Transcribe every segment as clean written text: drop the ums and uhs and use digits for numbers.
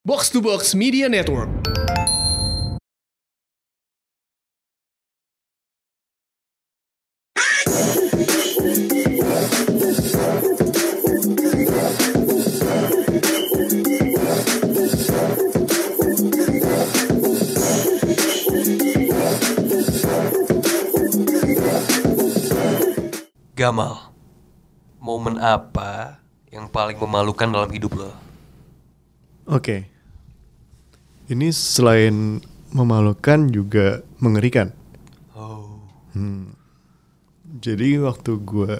Box to Box Media Network. Gamal, momen apa yang paling memalukan dalam hidup lo? Oke. Ini selain memalukan juga mengerikan. Oh. Jadi waktu gue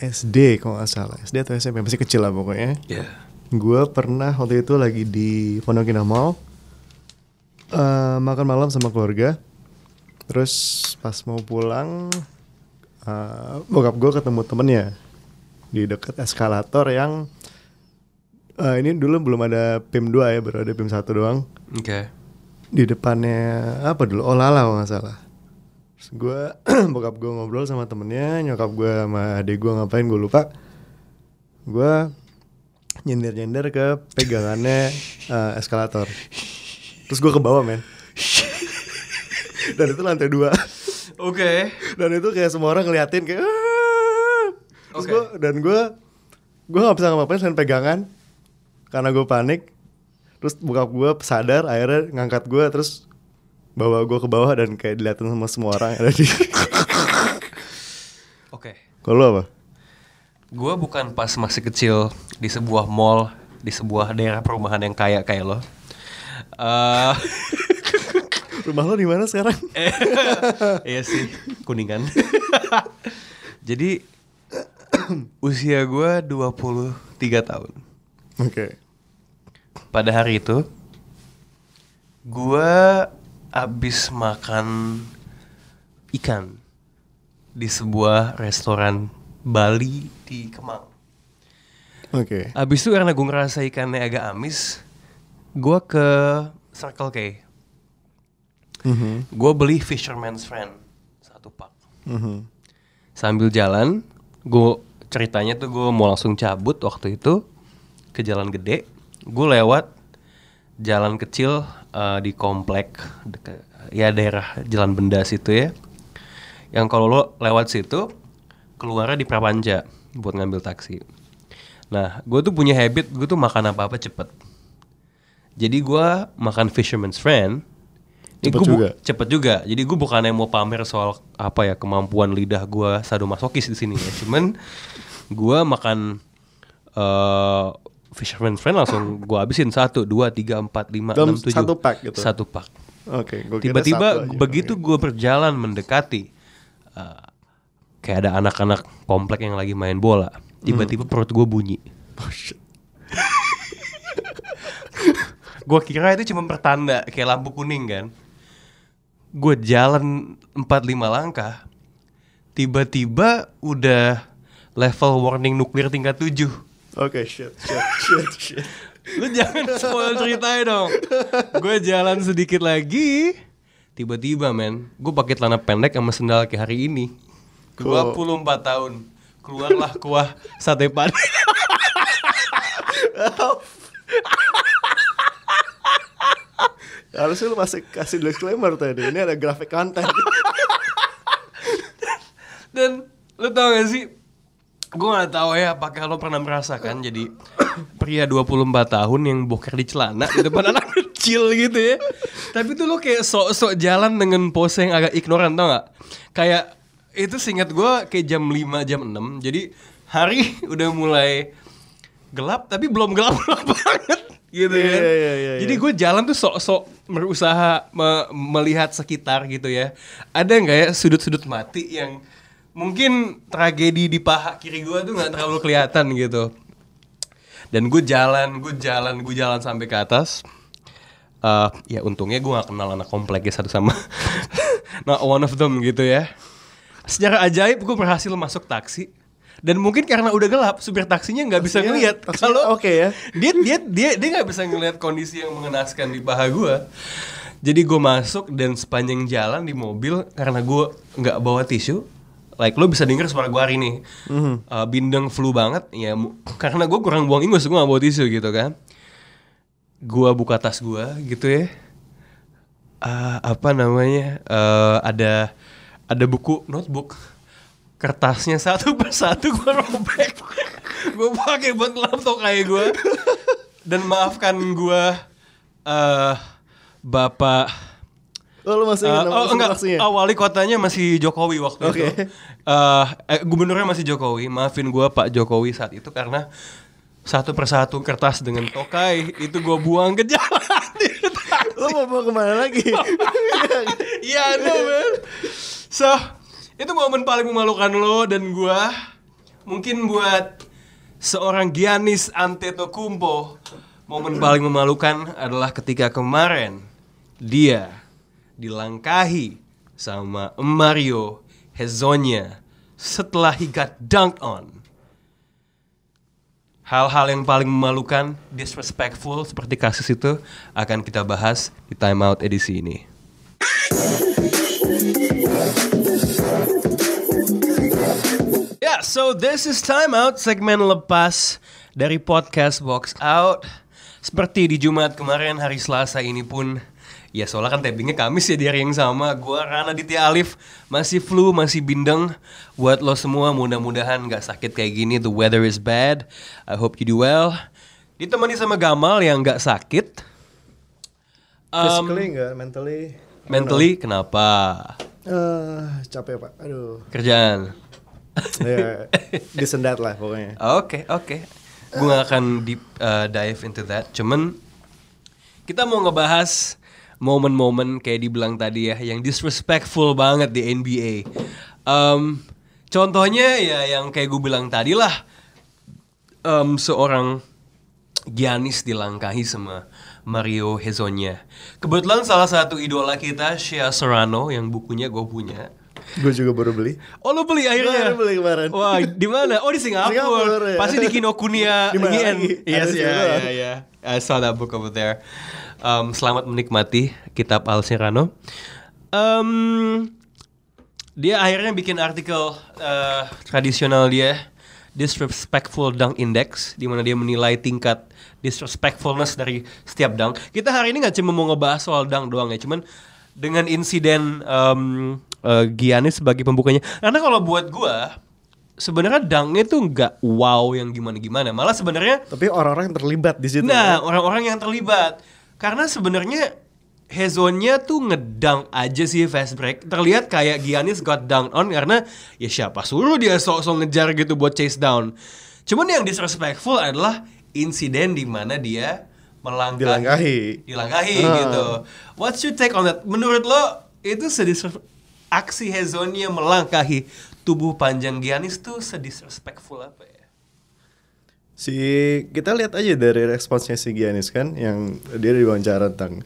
SD kalau nggak salah, SD atau SMP masih kecil lah pokoknya. Yeah. Gue pernah waktu itu lagi di Pondok Indah Mall makan malam sama keluarga. Terus pas mau pulang, bokap gue ketemu temennya di dekat eskalator yang ini dulu belum ada PIM 2 ya, baru ada PIM 1 doang. Oke. Okay. Di depannya apa dulu? Oh, Lala kalau gak salah. Terus gue, bokap gue ngobrol sama temennya, nyokap gue sama adik gue ngapain gue lupa. Gue nyender-nyender ke pegangannya eskalator. Terus gue ke bawah, men. Dan itu lantai 2. Oke. Okay. Dan itu kayak semua orang ngeliatin kayak. Terus okay. Gue gak bisa ngapain selain pegangan. Karena gue panik, terus bokap gue sadar, akhirnya ngangkat gue, terus bawa gue ke bawah dan kayak diliatin sama semua orang yang ada di. Oke. Kalau apa? Gue bukan pas masih kecil di sebuah mall, di sebuah daerah perumahan yang kaya kayak lo. Rumah lo di mana sekarang? Iya sih, Kuningan. Jadi usia gue 23 tahun. Oke. Okay. Pada hari itu, gue abis makan ikan di sebuah restoran Bali di Kemang. Oke. Okay. Abis itu karena gue ngerasa ikannya agak amis, gue ke Circle K. Mm-hmm. Gue beli Fisherman's Friend satu pak. Mm-hmm. Sambil jalan, gue ceritanya tuh gue mau langsung cabut waktu itu. Ke jalan gede, gue lewat jalan kecil di komplek ya daerah Jalan Bendas itu ya. Yang kalau lo lewat situ keluarnya di Prapanja buat ngambil taksi. Nah, gue tuh punya habit, gue tuh makan apa-apa cepet. Jadi gue makan Fisherman's Friend cepet juga. Jadi gue bukannya mau pamer soal apa ya kemampuan lidah gue sadomasokis di sini ya. Cuman gue makan Fisherman's Friend langsung gue habisin 1, 2, 3, 4, 5, 6, 7 Satu pak. Oke, tiba-tiba begitu gue berjalan mendekati kayak ada anak-anak komplek yang lagi main bola. Tiba-tiba perut gue bunyi. Oh shit. Gue kira itu cuma pertanda kayak lampu kuning kan. Gue jalan 4-5 langkah, tiba-tiba udah level warning nuklir tingkat 7. Oke, shit. Lu jangan spoil ceritanya dong. Gue jalan sedikit lagi, tiba-tiba men, gue pakai celana pendek sama sendal kayak hari ini. 24 tahun, keluarlah kuah sate padang. Harusnya lu masih kasih disclaimer tadi, ini ada grafik konten. Dan lu tau gak sih, gue gak tahu ya apakah lo pernah merasakan jadi pria 24 tahun yang boker di celana di depan anak kecil gitu ya. Tapi tuh lo kayak sok-sok jalan dengan pose yang agak ignoran, tau gak? Kayak itu seingat gue kayak jam 5, jam 6. Jadi hari udah mulai gelap tapi belum gelap banget gitu kan. Yeah. Jadi gue jalan tuh sok-sok berusaha melihat sekitar gitu ya. Ada gak ya sudut-sudut mati yang mungkin tragedi di paha kiri gue tuh gak terlalu kelihatan gitu. Dan gue jalan sampai ke atas. Ya untungnya gue gak kenal anak kompleknya satu sama. Not one of them gitu ya. Secara ajaib gue berhasil masuk taksi. Dan mungkin karena udah gelap, supir taksinya nggak bisa ngelihat. Kalau okay ya. Dia nggak bisa ngelihat kondisi yang mengenaskan di paha gue. Jadi gue masuk dan sepanjang jalan di mobil karena gue nggak bawa tisu. Like lo bisa denger suara gue hari ini bindeng flu banget ya karena gue kurang buang ingus, gue gak bawa tisu gitu kan. gua buka tas gua gitu ya. Ada buku notebook, kertasnya satu persatu gua robek. Gua pakai buat laptop kayak gua. Dan maafkan gua, Bapak. Oh, wali kotanya masih Jokowi waktu itu. Gubernurnya masih Jokowi. Maafin gua Pak Jokowi saat itu karena satu persatu kertas dengan tokai itu gua buang ke jalan. Lo mau bawa kemana lagi? Iya, no man. So, itu momen paling memalukan lo dan gua. Mungkin buat seorang Giannis Antetokounmpo, momen paling memalukan adalah ketika kemarin dia dilangkahi sama Mario Hezonja setelah he got dunked on. Hal-hal yang paling memalukan, disrespectful seperti kasus itu akan kita bahas di Time Out edisi ini. Yeah, so this is Time Out, segmen lepas dari podcast Box Out. Seperti di Jumat kemarin, hari Selasa ini pun, ya soalnya kan tappingnya Kamis ya di hari yang sama. Gue Rana Ditya Alif, masih flu, masih bindeng. Buat lo semua mudah-mudahan gak sakit kayak gini. The weather is bad, I hope you do well. Ditemani sama Gamal yang gak sakit. Physically gak, mentally. Mentally kenapa? Capek pak, aduh. Kerjaan? Ya, disendat lah pokoknya. Oke. Gue gak akan deep dive into that. Cuman kita mau ngebahas momen-momen kayak dibilang tadi ya, yang disrespectful banget di NBA. Contohnya ya yang kayak gue bilang tadi lah, seorang Giannis dilangkahi sama Mario Hezonja. Kebetulan salah satu idola kita, Shea Serrano, yang bukunya gue punya. Gue juga baru beli. Oh lo beli akhirnya? Baru beli kemarin. Wah di mana? Oh di Singapura. Ya. Pasti di Kinokuniya. Di mana? Yes ya. I saw that book over there. Selamat menikmati kitab Al Serrano. Dia akhirnya bikin artikel tradisional dia, Disrespectful Dunk Index, di mana dia menilai tingkat disrespectfulness dari setiap dunk. Kita hari ini nggak cuma mau ngebahas soal dunk doang ya, cuman dengan insiden Giannis sebagai pembukanya. Karena kalau buat gua sebenarnya dunknya tuh nggak wow yang gimana-gimana. Malah sebenarnya. Tapi orang-orang yang terlibat di situ. Nah, ya? Orang-orang yang terlibat. Karena sebenarnya Hezonja tuh ngedunk aja sih fast break. Terlihat kayak Giannis got dunked on karena ya siapa suruh dia sok-sok ngejar gitu buat chase down. Cuman yang disrespectful adalah insiden di mana dia dilangkahi gitu. What's your take on that? Menurut lo itu aksi Hezonja melangkahi tubuh panjang Giannis tuh sedisrespectful apa ya? Kita lihat aja dari responsnya si Giannis kan, yang dia diwawancara tentang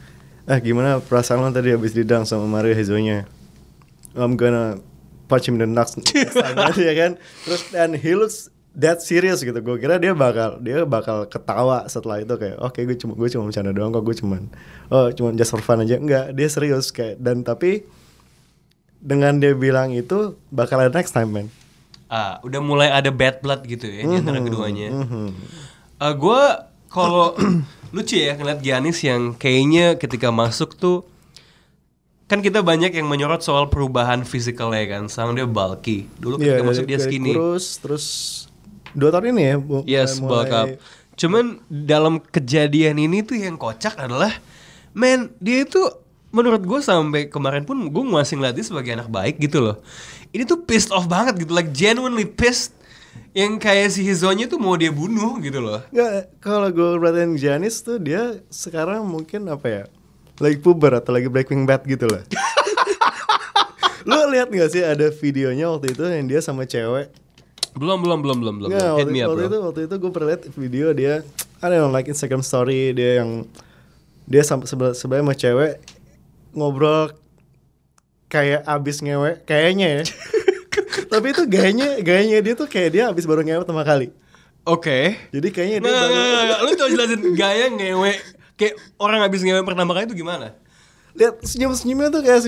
gimana perasaan lo tadi habis didang sama Mario Hezonja. I'm gonna punch him in the nuts. Ya kan? Terus dan he looks that serious gitu. Gue kira dia bakal ketawa setelah itu kayak okay, gue cuma bercanda doang kok, gue cuma just for fun aja. Enggak, dia serius kayak, dan tapi dengan dia bilang itu bakal ada next time man. Udah mulai ada bad blood gitu ya di antara keduanya. Gue kalau lucu ya ngeliat Giannis yang kayaknya ketika masuk tuh, kan kita banyak yang menyorot soal perubahan fisikalnya kan, sekarang dia bulky. Dulu ketika masuk dia skinny. Terus 2 tahun ini ya. Bulk up. Cuman dalam kejadian ini tuh yang kocak adalah, man dia itu menurut gue sampai kemarin pun gue masih ngeliat dia sebagai anak baik gitu loh. Ini tuh pissed off banget gitu, like genuinely pissed, yang kayak si Hezonja tuh mau dia bunuh gitu loh. Nggak, kalau gue perhatiin Giannis tuh dia sekarang mungkin apa ya, lagi puber atau lagi Breaking Bad gitu loh. Lo lihat nggak sih ada videonya waktu itu yang dia sama cewek? Belum. Nggak, waktu itu gue pernah lihat video dia, like Instagram story dia yang dia sebelah sama cewek ngobrol. Kayak abis ngewek, kayaknya ya. Tapi itu gayanya dia tuh kayak dia abis baru ngewek pertama kali. Oke. Jadi kayaknya dia lu coba jelasin gaya ngewek kayak orang abis ngewek pertama kali itu gimana? Lihat senyum-senyumnya tuh kayak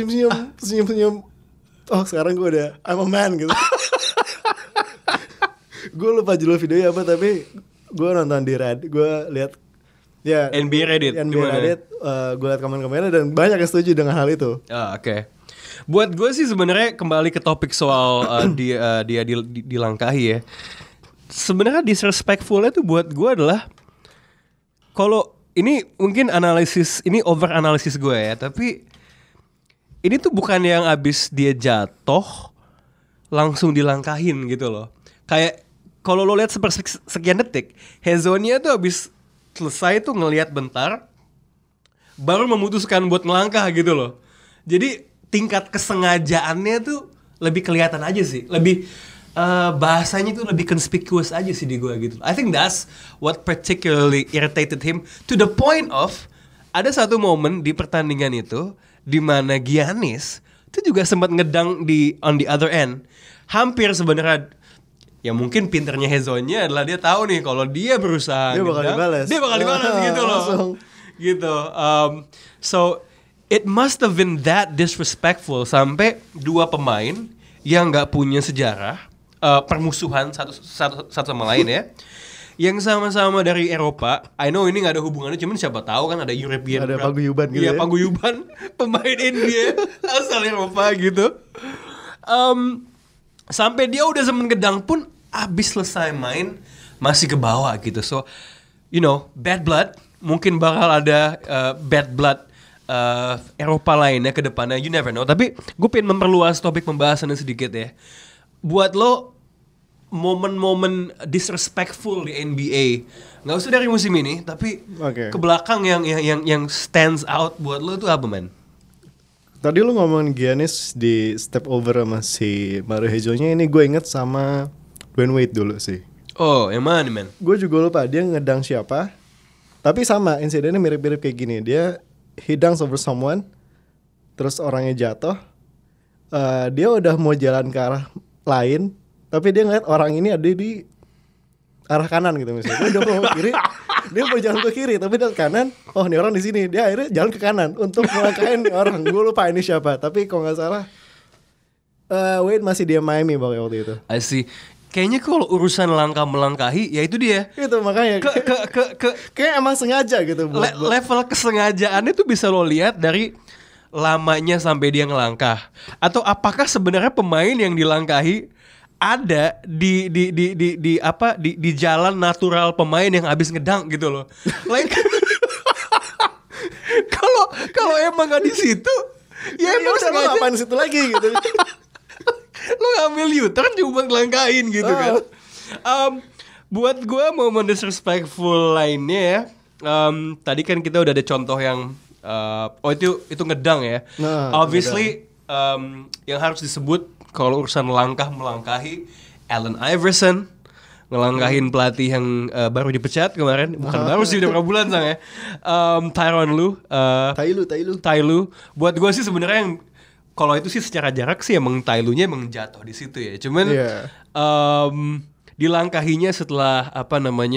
senyum-senyum. Oh sekarang gue udah I'm a man gitu. Gue lupa judul videonya apa, tapi gue nonton di Reddit, gue lihat Ya, NBA Reddit. Gue liat komen-komennya dan banyak yang setuju dengan hal itu. Oke. Buat gue sih sebenarnya kembali ke topik soal dia dilangkahi ya. Sebenarnya disrespectfulnya tuh buat gue adalah, kalau ini mungkin analisis, ini over analisis gue ya, tapi ini tuh bukan yang abis dia jatuh langsung dilangkahin gitu loh. Kayak kalau lo lihat sekian detik, Hezonja tuh abis selesai tuh ngelihat bentar, baru memutuskan buat ngelangkah gitu loh. Jadi tingkat kesengajaannya tuh lebih kelihatan aja sih, lebih bahasanya tuh lebih conspicuous aja sih di gue gitu. I think that's what particularly irritated him, to the point of ada satu momen di pertandingan itu di mana Giannis itu juga sempat ngedang di on the other end. Hampir sebenarnya. Ya mungkin pinternya Hezonja adalah dia tahu nih kalau dia berusaha dia bakal dibalas gitu loh. Langsung. Gitu. So it must have been that disrespectful sampai dua pemain yang enggak punya sejarah permusuhan satu sama lain ya. Yang sama-sama dari Eropa. I know ini enggak ada hubungannya, cuman siapa tahu kan ada European. Ada paguyuban gitu. Iya, ya. Paguyuban pemain India asal Eropa gitu. Sampai dia udah semen gedang pun abis selesai main masih ke bawah gitu. So, you know, bad blood. Mungkin bakal ada bad blood Eropa lainnya ke depannya. You never know. Tapi gue pengen memperluas topik pembahasannya sedikit ya. Buat lo, momen-momen disrespectful di NBA, gak usah dari musim ini, tapi ke belakang yang stands out buat lo itu apa, man? Tadi lu ngomongin Giannis di step over sama si Mario Hezonja, ini gue inget sama Dwayne Wade dulu sih. Oh, yang mana nih, man? Gue juga lupa dia ngedang siapa. Tapi sama, insidennya mirip-mirip kayak gini. Dia he dunks over someone, terus orangnya jatuh. Dia udah mau jalan ke arah lain, tapi dia ngeliat orang ini ada di arah kanan gitu misalnya. Dia udah mau kiri. Dia mau jalan ke kiri tapi dari kanan. Oh, ini orang di sini. Dia akhirnya jalan ke kanan untuk melangkain orang. Gue lupa ini siapa. Tapi kalau nggak salah, Wade masih dia Miami waktu itu. I see. Kayaknya kalau urusan langkah melangkahi, ya itu dia. Itu makanya. Kayak emang sengaja gitu. Level kesengajaannya tuh bisa lo lihat dari lamanya sampai dia ngelangkah. Atau apakah sebenarnya pemain yang dilangkahi ada di jalan natural pemain yang habis ngedang gitu loh. Like kalau emang gak di situ, ya emang udah mau ngapain situ lagi gitu. Lo ngambil U-turn cuma buat ngelangkain gitu kan. Buat gue momen disrespectful lainnya, tadi kan kita udah ada contoh yang itu ngedang ya. Nah, obviously yang harus disebut kalau urusan langkah melangkahi, Allen Iverson ngelangkahin pelatih yang baru dipecat kemarin, bukan baru sih udah berapa bulan sang ya, Tyron Lu. Buat gue sih sebenarnya yang kalau itu sih secara jarak sih emang Tylunya emang jatuh di situ ya, cuman dilangkahinya setelah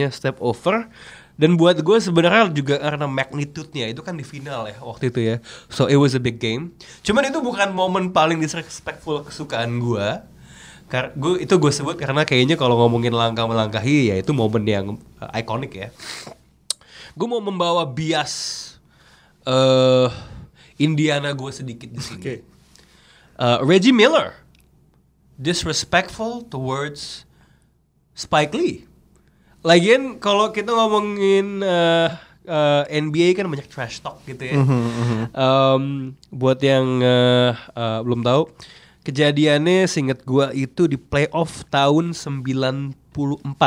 step over. Dan buat gue sebenarnya juga karena magnitude-nya itu kan di final ya waktu itu ya. So it was a big game. Cuman itu bukan momen paling disrespectful kesukaan gue. Itu gue sebut karena kayaknya kalau ngomongin langkah melangkahi ya itu momen yang ikonik ya. Gue mau membawa bias Indiana gue sedikit di sini. Okay. Reggie Miller disrespectful towards Spike Lee. Lagian kalau kita ngomongin NBA kan banyak trash talk gitu ya. Buat yang belum tahu, kejadiannya seinget gua itu di playoff tahun 1994.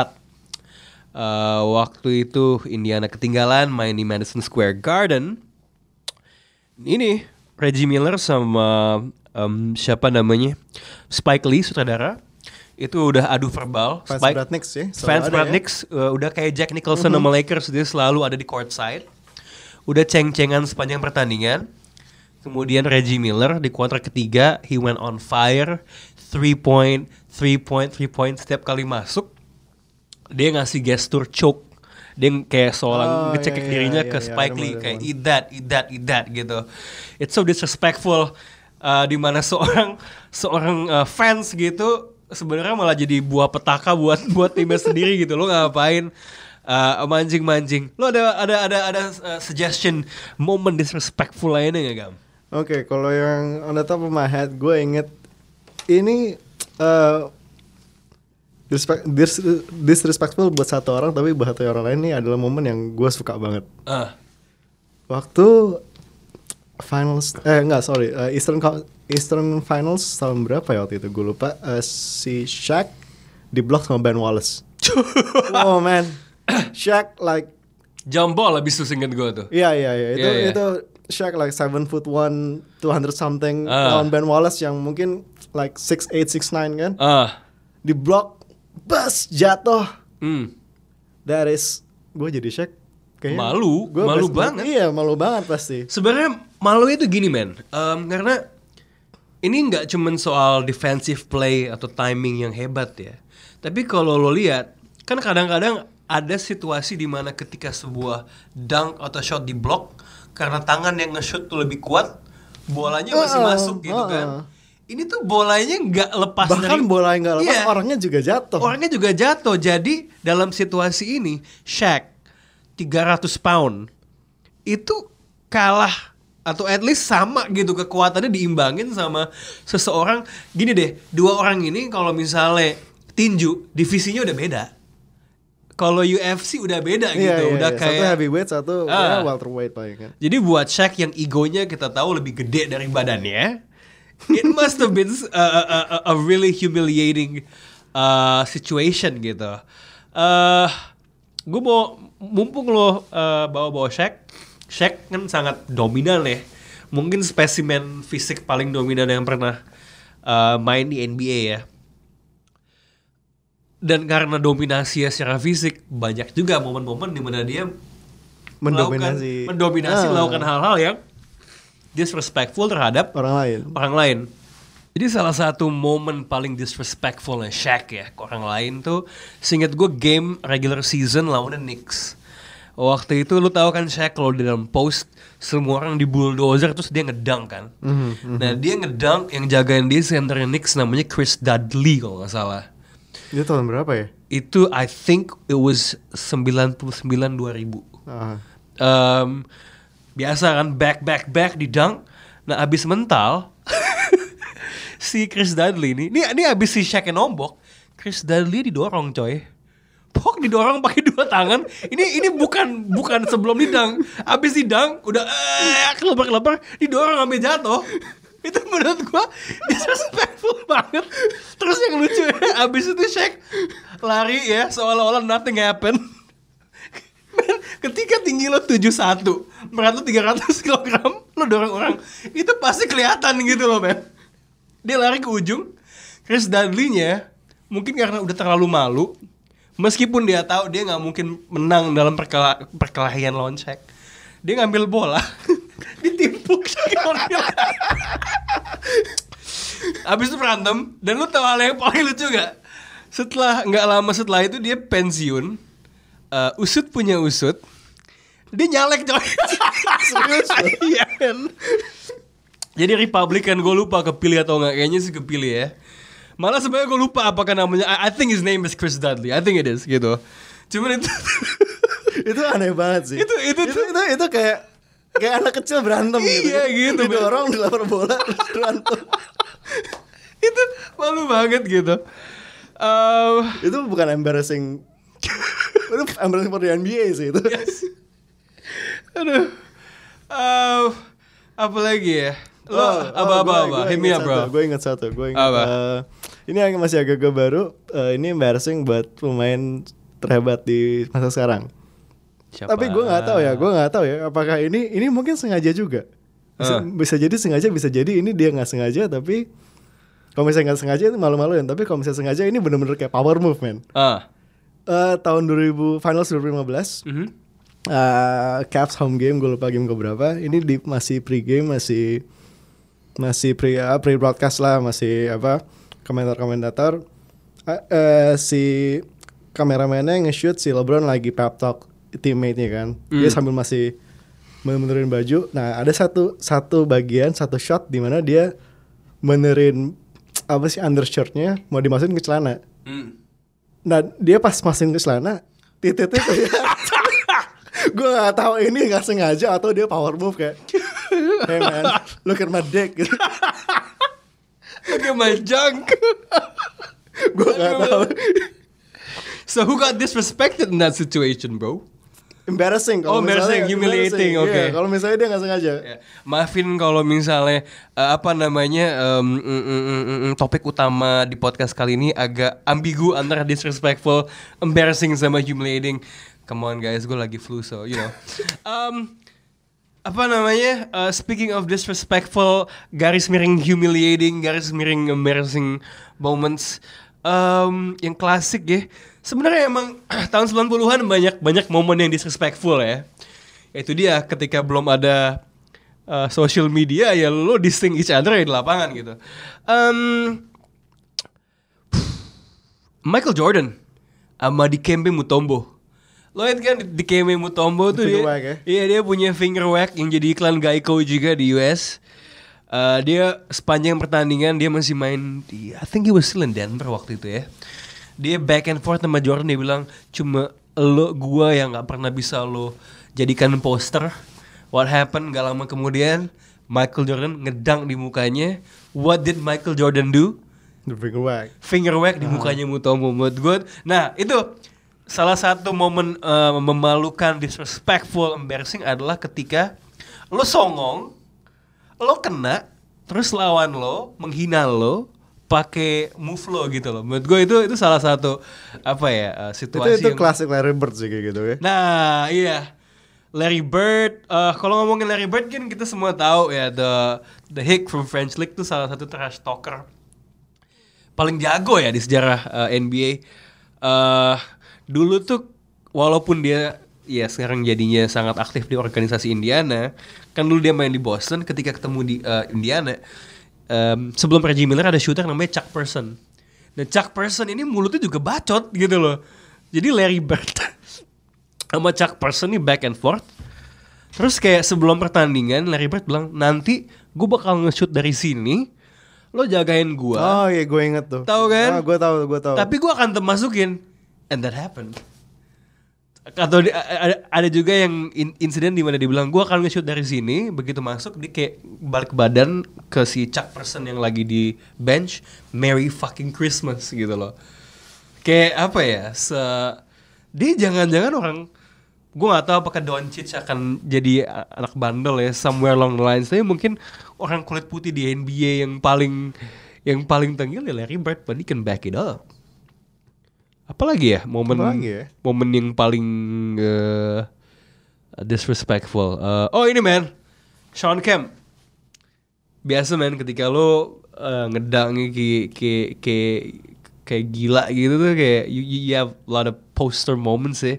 Waktu itu Indiana ketinggalan main di Madison Square Garden. Ini Reggie Miller sama Spike Lee sutradara. Itu udah adu verbal. Fans Bratnicks udah kayak Jack Nicholson sama Lakers, dia selalu ada di courtside. Udah ceng-cengan sepanjang pertandingan. Kemudian Reggie Miller di kuarter ketiga, he went on fire. 3 point setiap kali masuk. Dia ngasih gesture choke. Dia kayak seolah ngecekik dirinya ke Spike Lee, kayak eat that gitu. It's so disrespectful, di mana seorang fans gitu sebenarnya malah jadi buah petaka buat timnya sendiri gitu. Lo ngapain mancing-mancing. Lo ada suggestion moment disrespectful lainnya nggak, Gam? Oke, kalau yang on the top of my head, gue inget ini disrespectful buat satu orang, tapi buat satu orang lain ini adalah momen yang gue suka banget. Waktu finals, Eastern finals tahun berapa ya waktu itu? Gue lupa. Si Shaq diblok sama Ben Wallace. Oh man, Shaq like jump ball abis itu, inget gue tuh. Iya, itu Shaq like 7'1", 200 something lawan Ben Wallace yang mungkin like 6'8", 6'9" kan. Di block, bas jatuh. That is, gue jadi Shaq kayaknya malu banget. Iya, malu banget pasti. Sebenarnya malu itu gini men, karena ini nggak cuman soal defensive play atau timing yang hebat ya. Tapi kalau lo lihat kan kadang-kadang ada situasi di mana ketika sebuah dunk atau shot di block karena tangan yang nge-shoot tuh lebih kuat, bolanya masih masuk gitu kan. Ini tuh bolanya nggak lepas. Bahkan bolanya nggak lepas, orangnya juga jatuh. Jadi dalam situasi ini Shaq 300 pound itu kalah atau at least sama gitu kekuatannya, diimbangin sama seseorang. Gini deh, dua orang ini kalau misalnya tinju, divisinya udah beda. Kalau UFC udah beda gitu, udah kayak satu heavyweight, satu welterweight paling kan. Jadi buat Shaq yang egonya kita tahu lebih gede dari badannya, it must have been a really humiliating situation gitu. Gue mau, mumpung lo bawa-bawa Shaq kan sangat dominan ya. Mungkin spesimen fisik paling dominan yang pernah main di NBA ya. Dan karena dominasi secara fisik, banyak juga momen-momen di mana dia mendominasi melakukan hal-hal yang disrespectful terhadap orang lain. Jadi salah satu momen paling disrespectful Shaq ya ke orang lain tuh, seingat gue game regular season lawan Knicks. Waktu itu lu tahu kan Shaq kalau di dalam post semua orang di bulldozer, terus dia ngedunk kan. Nah dia ngedunk, yang jagain dia centernya Knicks namanya Chris Dudley kalau nggak salah. Itu tahun berapa ya? Itu I think it was 99-2000. Biasa kan back di dunk. Nah abis mental si Chris Dudley ini abis si Shaq nombok, Chris Dudley didorong coy. Pok didorong pakai dua tangan. Ini bukan sebelum di dunk. Abis di dunk udah lebar didorong sampai jatuh. Itu menurut gue disrespectful banget. Terus yang lucu ya, abis itu Shaq lari ya, seolah-olah nothing happened. Man, ketika tinggi lo 71, berat lo 300 kg, lo dorong orang, itu pasti kelihatan gitu loh men. Dia lari ke ujung. Chris Dudley-nya mungkin karena udah terlalu malu, meskipun dia tahu dia gak mungkin menang dalam perkelahian lawan Shaq, dia ngambil bola ditimpuk Shaq. Abis itu berantem. Dan lu tau hal yang paling lucu gak? Gak lama setelah itu dia pensiun. Usut punya usut, dia nyalek coy. Serius? Iya kan? Jadi Republikan, gue lupa kepilih atau gak, kayaknya sih kepilih ya. Malah sebenarnya gue lupa apakah namanya, I think his name is Chris Dudley, I think it is gitu. Cuman itu itu aneh banget sih. Itu kayak anak kecil berantem gitu. Iya gitu. Didorong, dilapor bola, berantem. Itu malu banget gitu. Itu bukan embarrassing. Itu embarrassing for the NBA sih itu. Yes. Aduh. Apa lagi ya? Gue ingat satu. Ini yang masih agak baru. Ini embarrassing buat pemain terhebat di masa sekarang. Siapa? Tapi gue nggak tahu ya apakah ini mungkin sengaja juga, bisa jadi sengaja, bisa jadi ini dia nggak sengaja. Tapi kalau misalnya nggak sengaja itu malu-maluin, tapi kalau misalnya sengaja ini benar-benar kayak power move man. Tahun 2000 finals 2015, Cavs home game, gue lupa game keberapa. Ini masih pre-game, masih pre-broadcast lah, masih apa, komentator-komentator, si kameramennya nge-shoot si LeBron lagi pep talk teammate-nya kan. Dia sambil masih benerin baju. Nah, ada satu bagian, satu shot di mana dia benerin apa sih undershirt-nya mau dimasukin ke celana. Nah, dia pas masukin ke celana, titiknya kayak gue gak tahu ini gak sengaja atau dia power move kayak hey man, look at my dick gitu. Look at my junk. Gue gak tahu. So who got disrespected in that situation, bro? Embarrassing. Oh, embarrassing, humiliating. Oke. Okay. Yeah, kalau misalnya dia nggak sengaja. Yeah. Maafin kalau misalnya topik utama di podcast kali ini agak ambigu antara disrespectful, embarrassing sama humiliating. Come on guys, gue lagi flu so you know. Speaking of disrespectful, garis miring humiliating, garis miring embarrassing moments. Yang klasik ya. Sebenarnya emang tahun 90-an banyak momen yang disrespectful ya. Itu dia ketika belum ada social media ya lo dissing each other ya di lapangan gitu. Michael Jordan sama Dikembe Mutombo. Lo lihat kan Dikembe Mutombo tuh dia, wag, ya? Iya dia punya finger wag yang jadi iklan Geico juga di US. Dia sepanjang pertandingan dia masih main di, I think he was still in Denver waktu itu ya. Dia back and forth sama Jordan, dia bilang cuma lo gua yang gak pernah bisa lo jadikan poster. What happened? Gak lama kemudian Michael Jordan ngedang di mukanya. What did Michael Jordan do? The finger wag di mukanya Mutombo. Nah itu salah satu momen memalukan, disrespectful, embarrassing adalah ketika lo songong, lo kena, terus lawan lo menghina lo pakai move lo gitu lo. Menurut gue itu salah satu situasi itu klasik Larry Bird sih kayak gitu ya. Nah iya Larry Bird. Kalau ngomongin Larry Bird kan kita semua tahu ya the hick from French League tuh salah satu trash talker paling jago ya di sejarah NBA. Dulu tuh walaupun dia ya sekarang jadinya sangat aktif di organisasi Indiana. Kan dulu dia main di Boston. Ketika ketemu di Indiana, sebelum Reggie Miller ada shooter namanya Chuck Person. Nah Chuck Person ini mulutnya juga bacot gitu loh. Jadi Larry Bird sama Chuck Person nih back and forth. Terus kayak sebelum pertandingan Larry Bird bilang, nanti gue bakal nge-shoot dari sini, lo jagain gue. Oh iya gue inget tuh. Tahu kan? Oh, gue tahu. Tapi gue akan masukin. And that happened. Atau ada juga yang insiden di mana dibilang gue akan nge-shoot dari sini, begitu masuk dia kayak balik badan ke si Chuck Person yang lagi di bench. Merry fucking Christmas gitu loh. Kayak dia jangan-jangan orang, gue nggak tahu apakah Doncic akan jadi anak bandel ya somewhere along the lines. Tapi mungkin orang kulit putih di NBA yang paling tengil ya Larry Bird, but he can back it up. Apalagi ya? Momen yang paling disrespectful. Ini man, Sean Kemp. Biasa man, ketika lo ngedangnya kayak gila gitu tuh, kayak you have a lot of poster moments ya.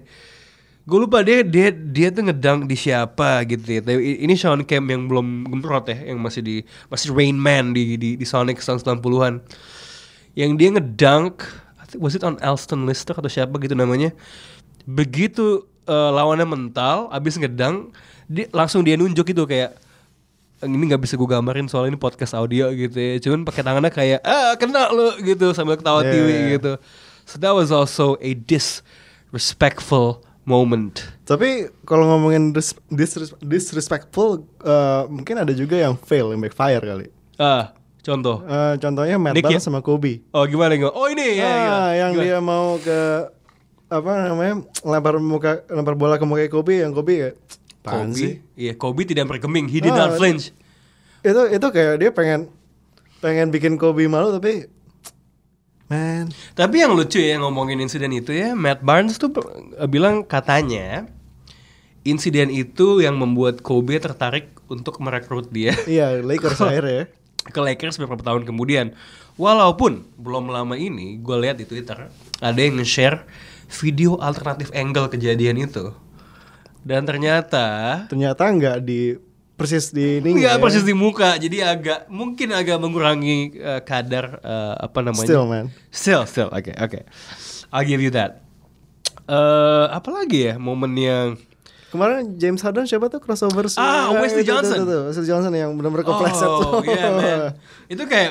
Gue lupa dia tuh ngedang di siapa gitu ya. Ini Sean Kemp yang belum gemprot ya, yang masih Rain Man di Sonic tahun 90-an. Yang dia ngedunk, was it on Elston Lister atau siapa gitu namanya. Begitu lawannya mental, abis ngedang langsung dia nunjuk gitu kayak, ini gak bisa gue gambarin soalnya ini podcast audio gitu ya, cuman pakai tangannya kayak kena lu gitu sambil ketawa tiwi gitu. So that was also a disrespectful moment. Tapi kalau ngomongin disrespectful, mungkin ada juga yang fail, yang backfire kali. Contoh? Contohnya Matt Barnes ya? Sama Kobe. Oh gimana? Oh ini yang gimana? Dia mau ke lempar bola ke muka Kobe, yang Kobe ya pansi. Iya Kobe tidak bergeming, he did not flinch. Itu kayak dia pengen bikin Kobe malu tapi man. Tapi yang lucu ya ngomongin insiden itu ya, Matt Barnes tuh bilang katanya insiden itu yang membuat Kobe tertarik untuk merekrut dia. Iya Lakers akhirnya. Ke Lakers beberapa tahun kemudian. Walaupun belum lama ini gue lihat di Twitter ada yang nge-share video alternatif angle kejadian itu. Dan ternyata nggak di persis di ini. Nggak persis di muka. Jadi mungkin agak mengurangi kadar Still man. Still. Okay. I'll give you that. Apalagi ya momen yang kemarin James Harden siapa tuh crossover Wesley Johnson. Wesley Johnson yang benar-benar kepleset tuh. Itu kayak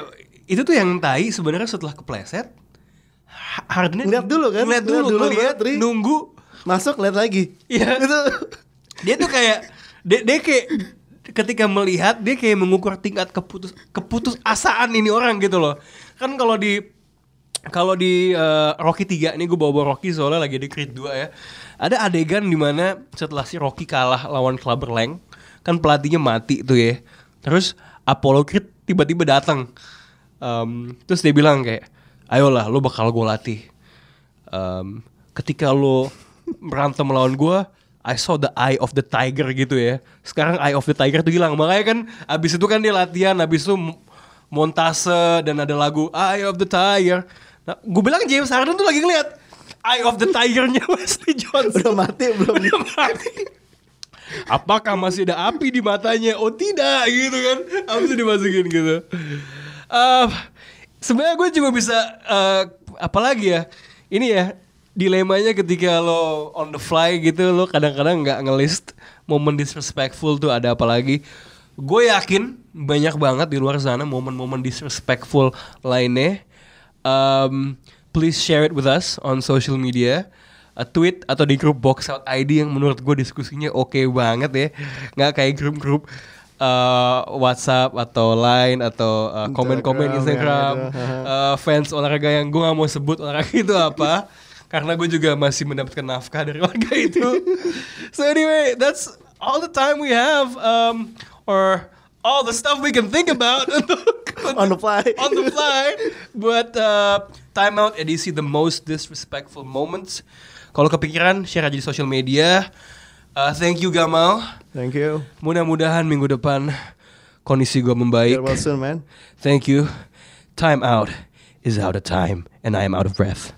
itu tuh yang tai sebenarnya setelah kepleset. Harden lihat dulu kan. Lihat dulu, nunggu masuk lihat lagi. Iya. Itu dia tuh kayak dia kayak ketika melihat dia kayak mengukur tingkat keputusasaan ini orang gitu loh. Kan kalau di Rocky 3 ini, gue bawa Rocky soalnya lagi di Creed 2 ya. Ada adegan dimana setelah si Rocky kalah lawan Clubber Lang, kan pelatihnya mati tuh ya. Terus Apollo Creed tiba-tiba datang. Terus dia bilang kayak, "Ayolah, lo bakal gue latih. Ketika lo berantem melawan gue, I saw the eye of the tiger," gitu ya. Sekarang eye of the tiger tuh hilang. Makanya kan abis itu kan dia latihan, abis itu montase dan ada lagu Eye of the Tiger. Nah, gue bilang James Harden tuh lagi ngeliat Eye of the Tiger-nya Wesley Johnson. Udah mati belum? Udah mati. Apakah masih ada api di matanya? Oh tidak, gitu kan. Abis itu dimasukin gitu. Sebenarnya gue cuma bisa apalagi ya. Ini ya dilemanya ketika lo on the fly gitu, lo kadang-kadang nggak ngelist momen disrespectful tuh ada apa lagi. Gue yakin banyak banget di luar sana momen-momen disrespectful lainnya. Please share it with us on social media, tweet atau di grup Box Out ID yang menurut gue diskusinya oke banget ya, nggak kayak grup-grup WhatsApp atau Line atau komen-komen Instagram fans olahraga yang gue nggak mau sebut olahraga itu apa. Karena gue juga masih mendapatkan nafkah dari warga itu. So anyway, that's all the time we have, or all the stuff we can think about on the fly. But Time Out edisi the most disrespectful moments. Kalau kepikiran share aja di social media. Thank you Gamal. Thank you. Mudah-mudahan minggu depan kondisi gue membaik. Get well soon, man. Thank you. Time Out is out of time, and I am out of breath.